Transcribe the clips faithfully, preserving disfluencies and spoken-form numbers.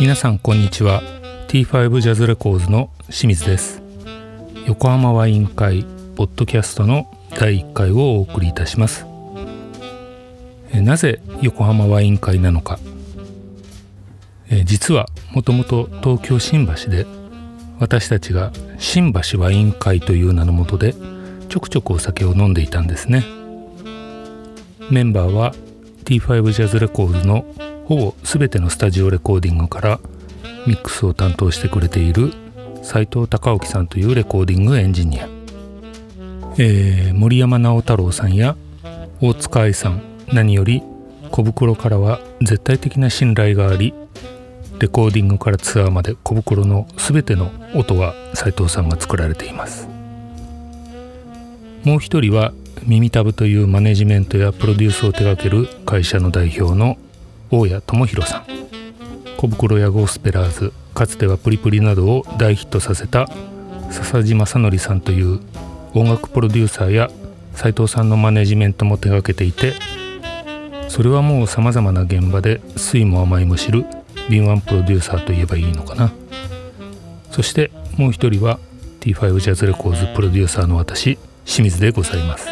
皆さんこんにちは。 ティーファイブ ジャズレコーズの清水です。横浜ワイン会ポッドキャストのだいいっかいをお送りいたします。なぜ横浜ワイン会なのか。実はもともと東京新橋で私たちが新橋ワイン会という名の下でちょくちょくお酒を飲んでいたんですね。メンバーは ティーファイブ ジャズレコーズのほぼ全てのスタジオレコーディングからミックスを担当してくれている斉藤孝之さんというレコーディングエンジニア、えー、森山直太朗さんや大塚愛さん、何より小袋からは絶対的な信頼があり、レコーディングからツアーまで小袋の全ての音は斉藤さんが作られています。もう一人は耳タブというマネジメントやプロデュースを手掛ける会社の代表の大谷智博さん。小袋やゴスペラーズ、かつてはプリプリなどを大ヒットさせた笹地正則さんという音楽プロデューサーや斉藤さんのマネジメントも手掛けていて、それはもうさまざまな現場で酸いも甘いも知る敏腕プロデューサーといえばいいのかな。そしてもう一人は ティーファイブ ジャズレコーズプロデューサーの私清水でございます。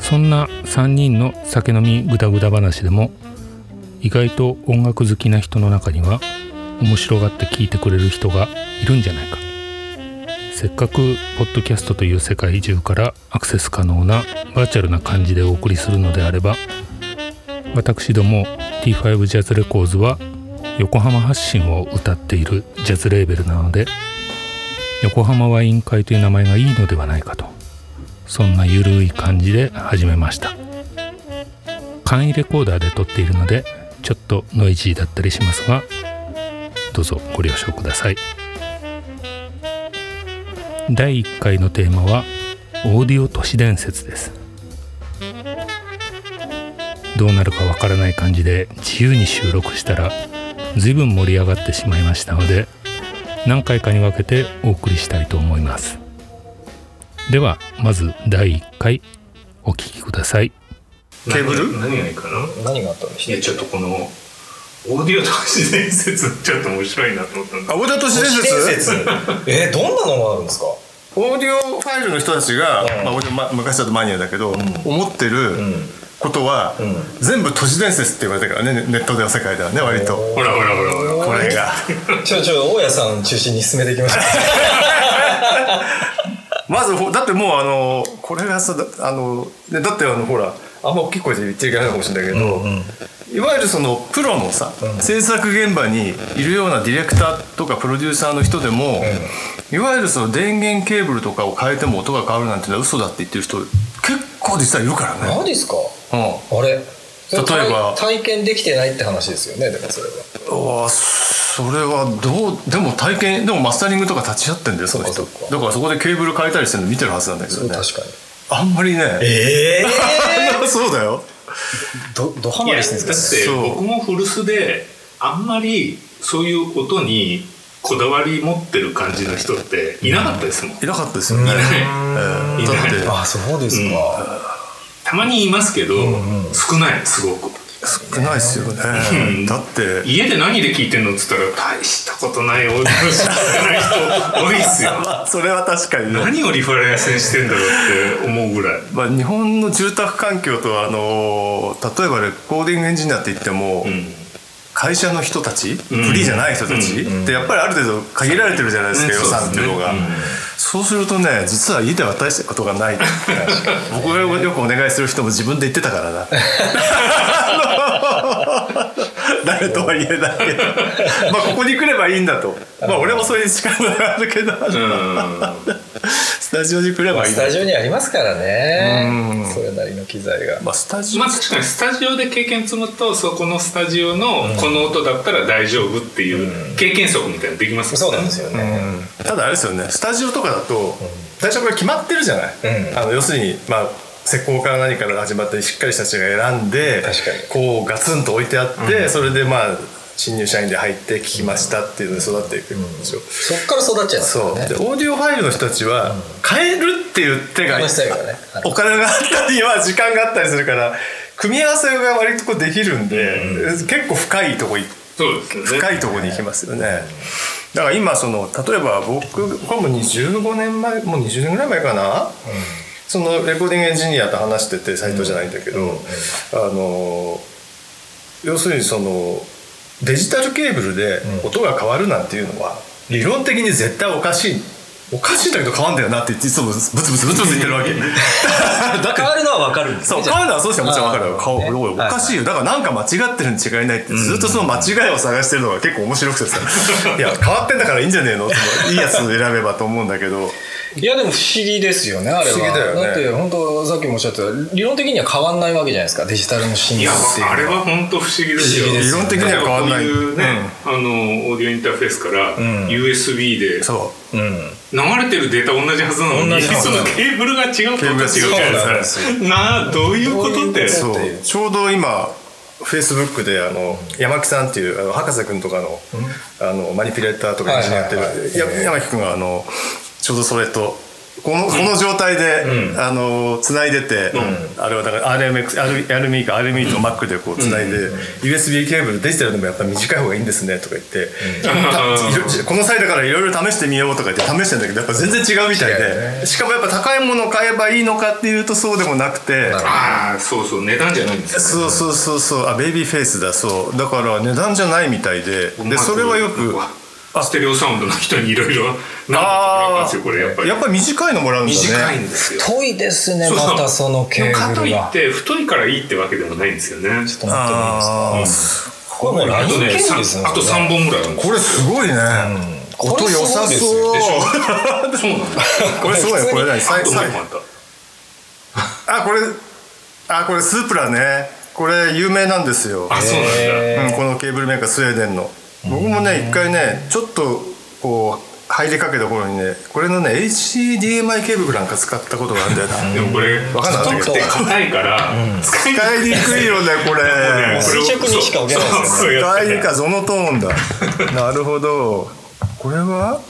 そんなさんにんの酒飲みグダグダ話でも意外と音楽好きな人の中には面白がって聞いてくれる人がいるんじゃないか。せっかくポッドキャストという世界中からアクセス可能なバーチャルな感じでお送りするのであれば、私ども ティーファイブ ジャズレコーズは横浜発信を歌っているジャズレーベルなので、横浜ワイン会という名前がいいのではないかと、そんなゆるい感じで始めました。簡易レコーダーで撮っているのでちょっとノイジーだったりしますが、どうぞご了承ください。だいいっかいのテーマはオーディオ都市伝説です。どうなるかわからない感じで自由に収録したら随分盛り上がってしまいましたので、何回かに分けてお送りしたいと思います。ではまずだいいっかいお聞きください。ケーブル何がいいかな、何があったんでしょう。いやちょっとこのオーディオ都市伝説ちょっと面白いなと思ったんです。あ、オーディオ都市伝説えー、どんなのがあるんですか。オーディオファイルの人たちが、うんまあ、俺も昔だとマニアだけど、うん、思ってる、うんことは、うん、全部都市伝説って言われたからね、ネットでは世界ではね、割とほらほらほらほらこれがちょちょ大谷さん中心に進めていきましょうまずだってもうあのこれがさあのだってあのほらあんま大きい声で言っていけないかもしれないけど、うんうん、いわゆるそのプロのさ、うん、制作現場にいるようなディレクターとかプロデューサーの人でも、うん、いわゆるその電源ケーブルとかを変えても音が変わるなんてのは嘘だって言ってる人結構実はいるからね。何ですか。うん、あれ例えば体験できてないって話ですよね。だからそれはあそれはどうでも体験でもマスタリングとか立ち会ってんだよその人。だからそこでケーブル変えたりしてるの見てるはずなんだけどね。確かにあんまりねえー、そうだよどどハマりしてるんですか。だって僕も古巣であんまりそういう音にこだわり持ってる感じの人っていなかったですもん、うん、いなかったですよね。いない、えー、だってあそうですか、うんたまにいますけど、うんうん、少ないすごく少ないですよね、うん、だって家で何で聞いてんのっつったら大したことないオーディオ知らない人多いっすよ、まあ、それは確かに、ね、何をリファレンスにしてんだろうって思うぐらい、まあ、日本の住宅環境とあの例えばレコーディングエンジニアって言っても、うん、会社の人たち、うん、フリーじゃない人たち、うん、ってやっぱりある程度限られてるじゃないですか、うん、予算っていうのが、うんそうするとね、実は家では大したことがないって僕がよくお願いする人も自分で言ってたからな誰とは言えないけどまあここに来ればいいんだとまあ俺もそういう時間があるけどスタジオに来ればいいんだ、まあ、スタジオにありますからねうんそれなりの機材が、まあ、スタジオ、まあ、確かにスタジオで経験積むとそこのスタジオのこの音だったら大丈夫っていう経験則みたいなのできますからね。そうなんですよね。ただあれですよね、スタジオとかだと、うん、最初から決まってるじゃない、うん、あの要するに、まあ、施工から何から始まってしっかりした人が選んで、こうガツンと置いてあって、うん、それでまあ新入社員で入って聞きましたっていうので育っていくんですよ、うん、そっから育っちゃいますよね。そうでオーディオファイルの人たちは変えるっていう手が、うん、お金があったりは時間があったりするから組み合わせが割とこうできるんで、うん、結構深いとこ行ってそうですよね、深いところに行きますよね、はいはい、だから今その例えば僕もにじゅうごねんまえもうにじゅうねんぐらい前かな、うん、そのレコーディングエンジニアと話してて斉藤じゃないんだけど、うんうんうん、あの要するにそのデジタルケーブルで音が変わるなんていうのは理論的に絶対おかしいおかしいんだけど変わんだよなっていつもブツブツブツブツ言ってるわけだ変わるのは分かるんですよ。変わるのはそうしてもちろん分かるよ、ね、おかしいよだからなんか間違ってるに違いないってずっとその間違いを探してるのが結構面白くてさ、うん、いや変わってんだからいいんじゃねえのいいやつ選べばと思うんだけどいやでも不思議ですよねあれは不思議だよね。だって本当さっきもおっしゃった理論的には変わんないわけじゃないですかデジタルの進化っていうのは。いやあれは本当不思議ですよ。不思議ですよね。理論的には変わんない。こういうね、うん、あのオーディオインターフェースから ユーエスビー で、うん、そう、うん、流れてるデータ同じはずなのにそのケーブルが違うと違うじゃないですか。なあどういうことって。そうちょうど今。フェイスブックであの山木さんっていうあの博士くんとか の, あのマニピュレーターとかエンジニアやってる、はいはいはい、山木くんがあのちょうどそれとこ の, この状態で、うん、あの繋いでて、うん、あれはだから アールエムイー か アールエムイー と Mac でこう繋いで、うん、ユーエスビー ケーブルデジタルでもやっぱ短い方がいいんですねとか言って、うん、この際だからいろいろ試してみようとか言って試してんだけどやっぱ全然違うみたいで、ね、しかもやっぱ高いものを買えばいいのかっていうとそうでもなくてああそうそう値段じゃないんですよ、ね、そうそうそうそうあベイビーフェイスだそうだから値段じゃないみたいででそれはよくステレオサウンドの人にいろいろなんですよこれやっぱりやっぱり短いのもらうんだね。短いんですよ。太いですね。そうそうまたそのケーブルがかといって太いからいいってわけではないんですよね。ちょっと待ってみますか。これもラインケーブルですね。あとさんぼんぐらいあるんです。これすごいね。うん、音良さそうでしょ。そうなんだ。これすごいこれ何？最後また。あこれあこれスープラね。これ有名なんですよ。あそうなんだ。うんこのケーブルメーカースウェーデンの。僕もね一回ねちょっとこう入りかけた頃にねこれのね エイチディーエムアイ ケーブルなんか使ったことがあるんだよなでもこれ分かんなかったけど硬いから、うん、使いにくいよねこれ垂直にしか置けないですよね。使いにくいかそのトーンだなるほどこれは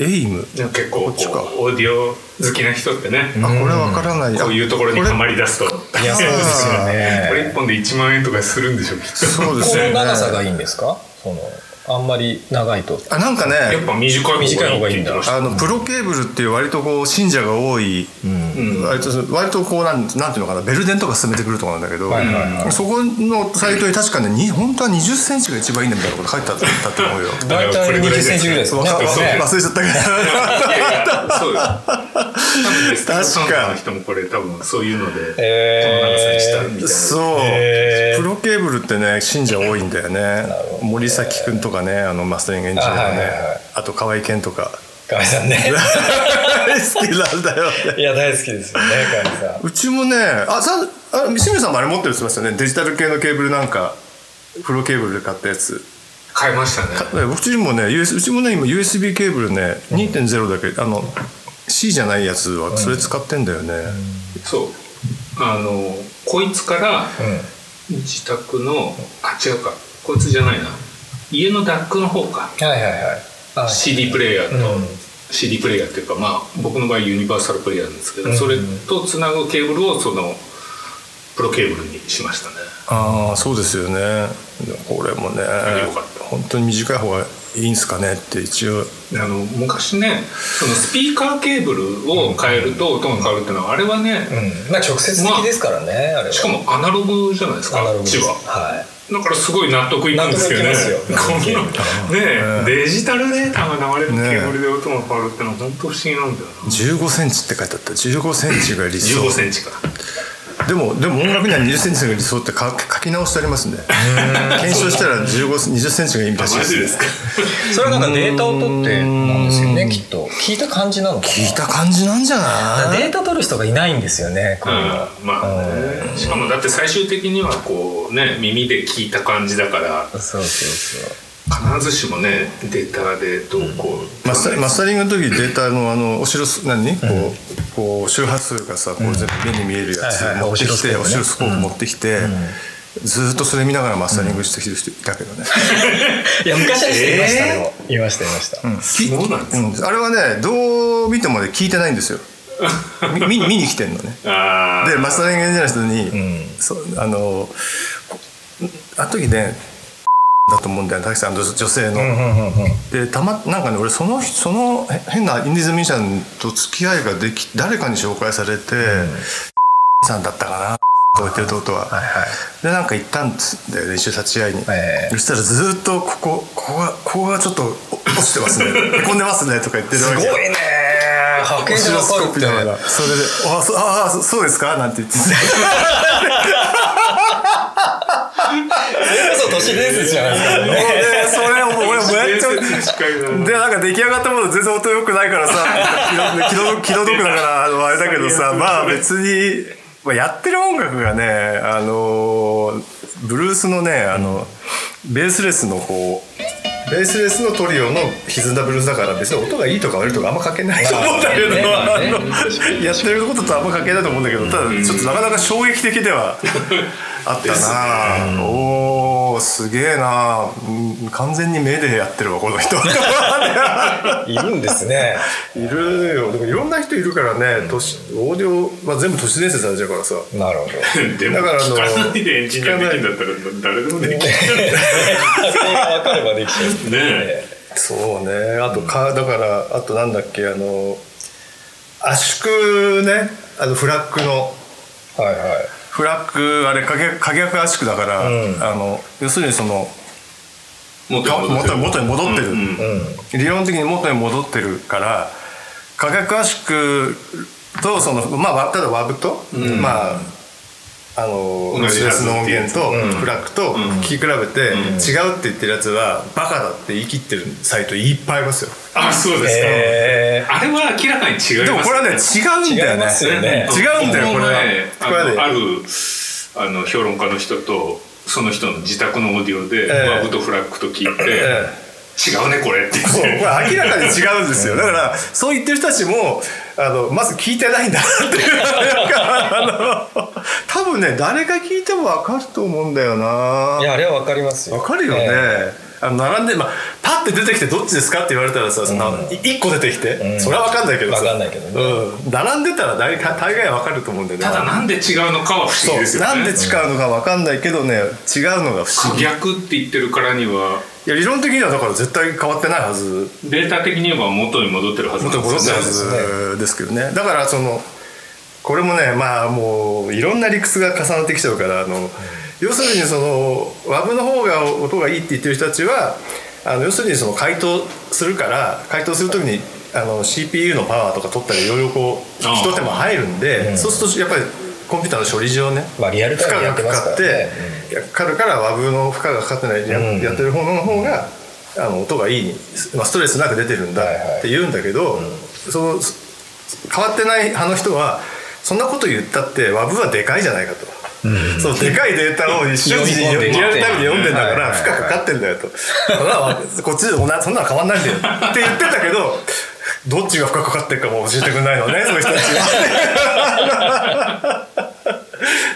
エイム結構こっちかオーディオ好きな人ってね、うん、あこれ分からないこういうところにはまり出すといやそうですよねこれいっぽんでいちまんえんとかするんでしょうきっと。そうですね。この長さがいいんですかこのあんまり長いとあなんかねやっぱ短い方がいいんだ。あのプロケーブルっていう割とこう信者が多い、うん、割と割とこうなん、なんていうのかなベルデンとか進めてくるとこなんだけど、はいはいはい、そこのサイトに確かねに本当はにじゅっセンチが一番いいんだみたいなこと書いてあったと思うよ。大体にじゅっセンチぐらいですね。忘れちゃったけどいやいやそうです確かの人もこれ多分そういうので、えー、この長さにしたみたいなそう、えー、プロケーブルってね信者多いんだよね。森崎くんとかとかね、あのマスタリングエンジニアとかね あ,、はいはいはい、あと河合健とか河合さんね大好きなんだよ、ね、いや大好きですよね河合さん。うちもねあさあ清水さんもあれ持ってるって言ってましたねデジタル系のケーブルなんかプロケーブルで買ったやつ買いましたね。うちもね、US、うちもね今 ユーエスビー ケーブルね にてんゼロ だけ、うん、あの C じゃないやつはそれ使ってんだよね、うんうん、そうあのこいつから自宅の、うん、あ違うかこいつじゃないな家のダックの方か、はいはいはい、シーディー プレイヤーと、うん、シーディー プレイヤーっていうか、まあ、僕の場合ユニバーサルプレイヤーなんですけど、うんうん、それとつなぐケーブルをそのプロケーブルにしましたね。ああそうですよね。これもねよかった本当に短い方がいいんすかねって一応あの昔ねそのスピーカーケーブルを変えると音が変わるっていうのはあれはね、うんまあ、直接的ですからね、まあ、あれはしかもアナログじゃないですかあっちは、はいだからすごい納得いくんですけどね。デジタルデータが流れるケーブルで音が変わるってのは本当不思議なんだよな。じゅうごセンチって書いてあった。じゅうごセンチが理想じゅうごセンチかでもでも音楽にはにじゅっセンチが理想って書き直してありますね検証したらにじゅっセンチがいいみたいです、ね、ですかそれはなんかデータを取ってなんですよねきっと。聞いた感じなのかな。聞いた感じなんじゃない。データ取る人がいないんですよねこれは、うん、まあ、ねうん、しかもだって最終的にはこうね耳で聞いた感じだからそうそうそう必ずしもねデータでどうこう、マスタ、マスタリングの時データのあのお城何こうこう周波数がさこう全部目に見えるやつ持ってきてお城スコープ持ってきて。ずっとそれ見ながらマスタリングしてきてる人いたけどね、うん、いや昔はしていましたよ、えー、いましたいました、うん、そうなんです、うん、あれはねどう見てもね聞いてないんですよ見, 見に来てんのねあでマスタリングエンジニアの人に、うん、そあのあの時ねだと思うんだよね、滝さん女性の、うんうんうんうん、でたまなんかね俺そのその変なインディズミュージシャンと付き合いができ誰かに紹介されて、うん、さんだったかな覚えてるってことは、はいはい、でなんか行ったんだよね一緒に立ち会いに、えー、そしたらずっとここここがここがちょっと落ちてますねへこんでますねとか言ってるわけすごいねーオシロスコープみたいなそれであそあそそうですかなんて言っててそれこそ都市伝説じゃないですか、ねえー、それも俺もやっちゃうでなんか出来上がったもの全然音良くないからさ気の気の毒だからあのあれだけどさまあ別にまあ、やってる音楽がね、あのー、ブルースのねあのベースレスのこうベースレスのトリオの歪んだブルースだから別に音がいいとか悪いとかあんま関係ないと思うんだけど、ねまあね、やってることとあんま関係ないと思うんだけど、うん、ただちょっとなかなか衝撃的ではあったな、ね、おーすげえな完全に目でやってるわこの人いるんですねいるよでもいろんな人いるからね、うん、都市オーディオ、まあ、全部都市伝説されちゃうからさなるほどでもだからあの聞かないでエンジニアできるんだったら誰でもできるそれが分かればできちゃうねえそうねあとかだからあとなんだっけあの圧縮ねあのフラッグのはいはいフラッグあれ可逆圧縮だから、うん、あの要するにその元に戻って る, 元に戻ってる、うんうん、理論的に元に戻ってるから可逆圧縮とその、まあ、ただワブと、うんまあ、あの同じやつの音源とフラッグと聴き比べて違うって言ってるやつはバカだって言い切ってるサイトいっぱいありますよあ、そうですか、えー、あれは明らかに違いますねでもこれはね違うんだよね違いますよね違うんだよこれは、ね、これはね、あの、あるあの評論家の人とその人の自宅のオーディオでワブとフラッグと聞いて、えー、違うねこれってそうこれ明らかに違うんですよだからそう言ってる人たちもあのまず聞いてないんだなっていう多分ね誰が聞いても分かると思うんだよないやあれは分かりますよ分かるよね、えー、あの並んで、まあ、パッて出てきてどっちですかって言われたらさ、うん、そのいっこ出てきて、うん、それは分かんないけどさ分かんないけどね、うん、並んでたら大概分かると思うんだよねただなんで違うのかは不思議ですよねなんで違うのか分かんないけどね違うのが不思議逆って言ってるからにはいや理論的にはだから絶対変わってないはずデータ的には元に戻ってるはずなんですよね元に戻ってるはずですけどねだからそのこれもねまあもういろんな理屈が重なってきちゃうからあの、うん、要するにその ワブ の方が音がいいって言ってる人たちはあの要するにその解凍するから解凍するときにあの シーピーユー のパワーとか取ったりいろいろこう一手間入るんで、うん、そうするとやっぱりコンピューターの処理上ね、まあ、リアルタイムでやってますからね負荷がかかって、うん、かかるから ワブ の負荷がかかってない、うん、やってる方の方があの音がいいに、まあ、ストレスなく出てるんだって言うんだけど、はいはいうん、その変わってない派の人はそんなこと言ったって ワブ はでかいじゃないかと、うん、そうでかいデータを一瞬にリアルタイムで読んでんだから負荷かかってんだよとこっちでそんなの変わんないんだよって言ってたけどどっちが負荷かかってるかも教えてくれないのねそういう人たちは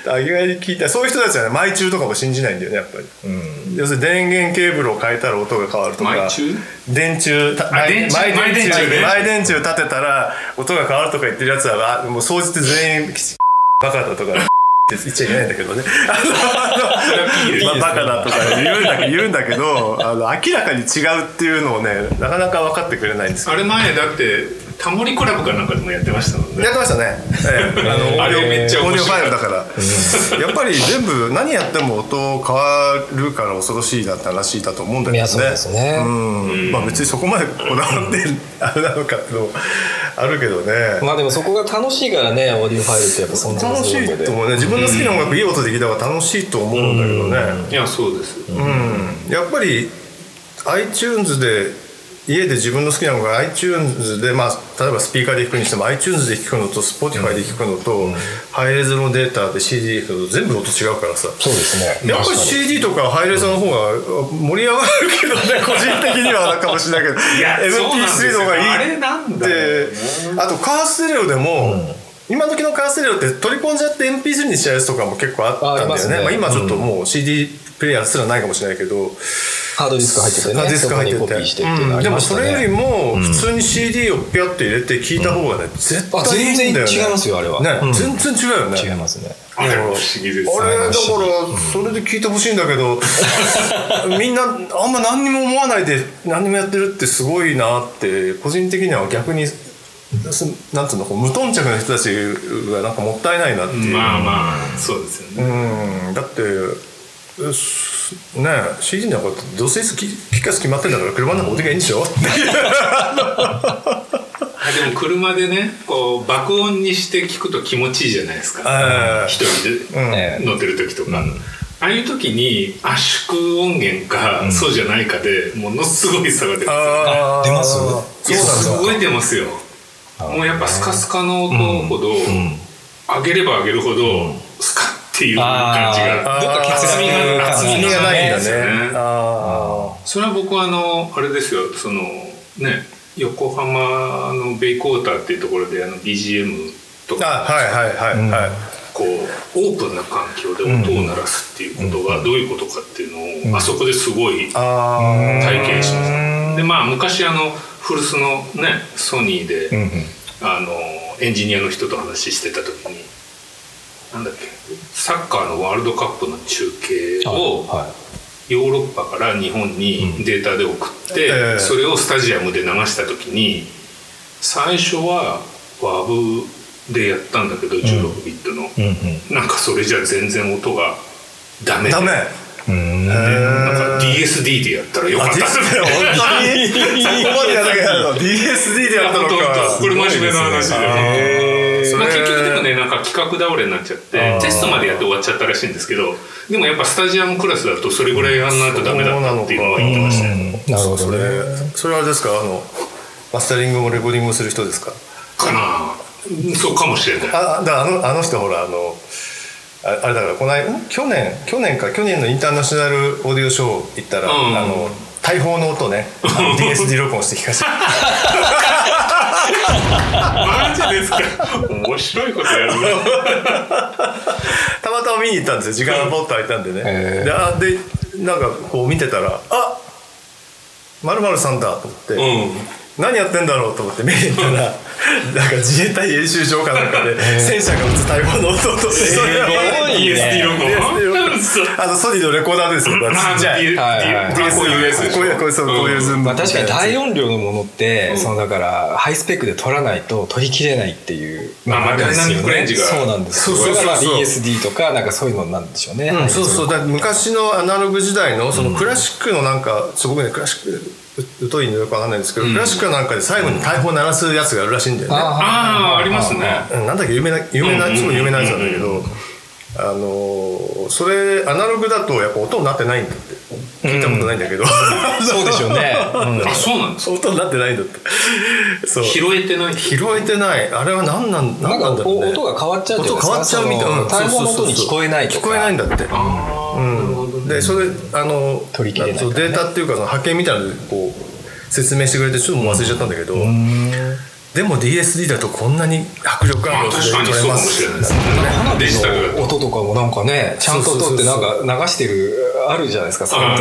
意外に聞いたそういう人たちはねマイチューとかも信じないんだよねやっぱり、うん、要するに電源ケーブルを変えたら音が変わるとかマイチュー電柱前電柱前電柱前電柱立てたら音が変わるとか言ってるやつはもう総じて全員バカだとか言っちゃいけないんだけどねバカだとか言うんだけど、言うんだけどあの明らかに違うっていうのをねなかなか分かってくれないんですよあれ前だってタモリクラブかなんかでもやってましたもんねやってましたね、ええ、あのあれめっちゃ面白いオーディオファイルだからやっぱり全部何やっても音変わるから恐ろしいだったらしいだと思うんだけどねそうですねうん、まあ、別にそこまでこだわってあれなのかってのあるけどねまあでもそこが楽しいからねオーディオファイルってやっぱそんな楽しいと思うね自分の好きな音楽いい音できた方が楽しいと思うんだけどねいやそうですうんやっぱり iTunes で家で自分の好きなのが iTunes で、まあ、例えばスピーカーで聴くにしても iTunes で聴くのと Spotify で聴くのと、うん、ハイレゾのデータで シーディー で聴くのと全部音違うからさ。そうですね。やっぱり シーディー とかハイレゾの方が盛り上がるけどね、うん、個人的にはかもしれないけどいや エムピースリー の方がいい。あれなんだよ、ね、あとカーステレオでも、うん、今時のカーステレオって取り込んじゃって エムピースリー にしちゃうやつとかも結構あったんだよね。あありますね。まあ、今ちょっともう シーディー プレイヤーすらないかもしれないけどハードディスク入っててね、ハードディスク入ってて、そこにコピーしてっていうのありましたね。でもそれよりも普通に シーディー をピャッと入れて聴いた方がね、うん、絶対いいんだよね。全然違いますよあれは、ね、うん、全然違うよね。違いますね。あれ不思議ですね。あれだからそれで聴いてほしいんだけどみんなあんま何にも思わないで何にもやってるってすごいなって個人的には逆になんていうの、無頓着な人たちがなんかもったいないなっていう。まあまあそうですよね。うん、だってねえ シーディー なんかどうせ聞かす決まってんだから車の中置いてきゃいいんでしょでも車でねこう爆音にして聞くと気持ちいいじゃないですか、一人で乗ってる時とか、うん、ああいう時に圧縮音源か、うん、そうじゃないかでものすごい差が出ますよね。出ます？いや、すごい出ますよ。もうやっぱスカスカの音ほど、うんうん、上げれば上げるほど、うん、スカッっていう感じが、どっか厚みが厚みがないんだね。ああ、それは僕はあのあれですよ、そのね、横浜のベイクォーターっていうところであの ビージーエム とか、はいはいはいはい、こうオープンな環境で音を鳴らすっていうことがどういうことかっていうのをあそこですごい体験しました。でまあ昔あの古巣のねソニーであのエンジニアの人と話してた時に。なんだっけ、サッカーのワールドカップの中継をヨーロッパから日本にデータで送ってそれをスタジアムで流した時に最初は ダブ でやったんだけどじゅうろくビットのなんかそれじゃ全然音がダメダメなんか ディーエスディー でやったらよかった。本当にここまでやったけど ディーエスディー でやったのか。これ真面目な話でまあ、結局でもねなんか企画倒れになっちゃってテストまでやって終わっちゃったらしいんですけど、でもやっぱスタジアムクラスだとそれぐらいやんないとダメだったっていうのは言ってましたね。なるほど。それそれはあれですか、あのマスタリングもレコーディングもする人ですかかな。そうかもしれない。あだあのあの人ほらあのあれだからこの間去年去年か去年のインターナショナルオーディオショー行ったら、うん、あの大砲の音ねディーエスディー 録音して聞かせてマジですか。面白いことやるなたまたま見に行ったんですよ、時間がポッと空いたんでね、えー、で, でなんかこう見てたらあっ〇〇さんだと思って、うん、何やってんだろうと思って見に行ったらなんか自衛隊演習場かなんかで戦車が撃つ大砲の音としてそれがイーエスディー 録音あのソニーのレコーダーですよ。こういうやつでしょ。こういうズーム、まあ、確かに大音量のものって、うん、そのだからハイスペックで取らないと取りきれないっていう、うん、まあ、まあ、ダイナミックレンジがそうなんですよ。そうそうそうそう。それが イーエスディー とかなんかそういうのなんでしょうね。うん、そうそう。だ昔のアナログ時代のそのクラシックのなんかすごくねクラシック。うといのよくわかんないんですけど、うん、クラシックなんかで最後に大砲鳴らすやつがあるらしいんだよね。ああ、ありますね。なんだっけ、有名な有名なすごい有名なやつなんだけど。あのそれアナログだとやっぱ音になってないんだって聞いたことないんだけど、うん、そうでしょうね、うん、あそうなんです。音になってないんだって。そう拾えてない拾えてない。あれは何なんだろうね。音が変わっちゃうってことですか。音変わっちゃうみたいな。大砲の音に聞こえないとか聞こえないんだって。ああ、うん、なるほどね。でそれあの取り切れないからね、データっていうかその波形みたいなのでこう説明してくれてちょっともう忘れちゃったんだけど、うん、でも ディーエスディー だとこんなに迫力ある音で撮れますよね。花火の音とかもなんかねちゃんと撮ってなんか流してるあるじゃないですか。あ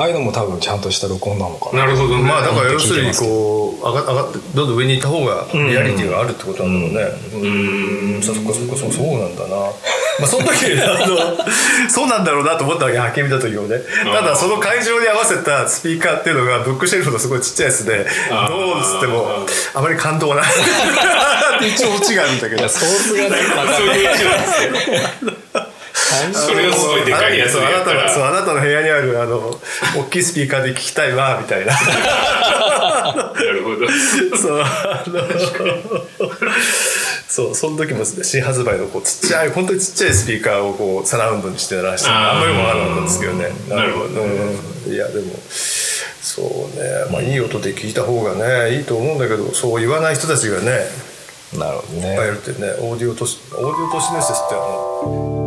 あいうのも多分ちゃんとした録音なのかな。なるほどね。まあだから要するにこう上が上がってどんどん上に行った方がリアリティがあるってことなんだろうね。うんうん、そっかそっかそうそうなんだな。まあその時あのそうなんだろうなと思ったわけ、波形見た時もね。ただその会場に合わせたスピーカーっていうのがブックシェルフのすごいちっちゃいやつでどうっつってもあまり感動はないって一応オチがあるんだけどソースがないからそういうオチなんですよそれがすごいでかいやつだったらあなたの部屋にあるあの大きいスピーカーで聞きたいわみたいななるほど。そうあのそうその時も新発売のこうちっちゃい本当にちっちゃいスピーカーをこうサラウンドにして鳴らしてあんまりもあるんですけどね。なるほど、ね、うん、いやでもそうね、まあ、いい音で聞いた方がねいいと思うんだけど、そう言わない人たちがね、なるほどね、いっぱいいるってね。オーディオ都市、オーディオ都市伝説ってあの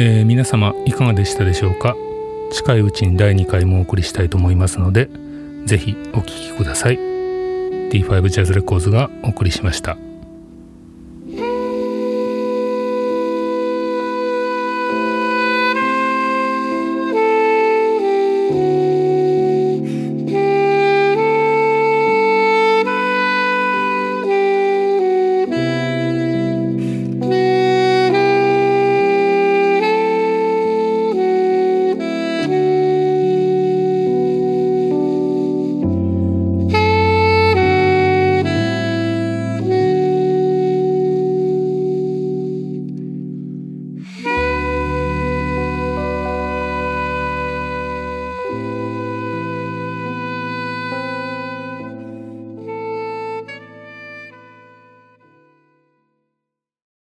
えー、皆様いかがでしたでしょうか。近いうちにだいにかいもお送りしたいと思いますので、ぜひお聞きください。 ティーファイブ ジャズレコーズがお送りしました。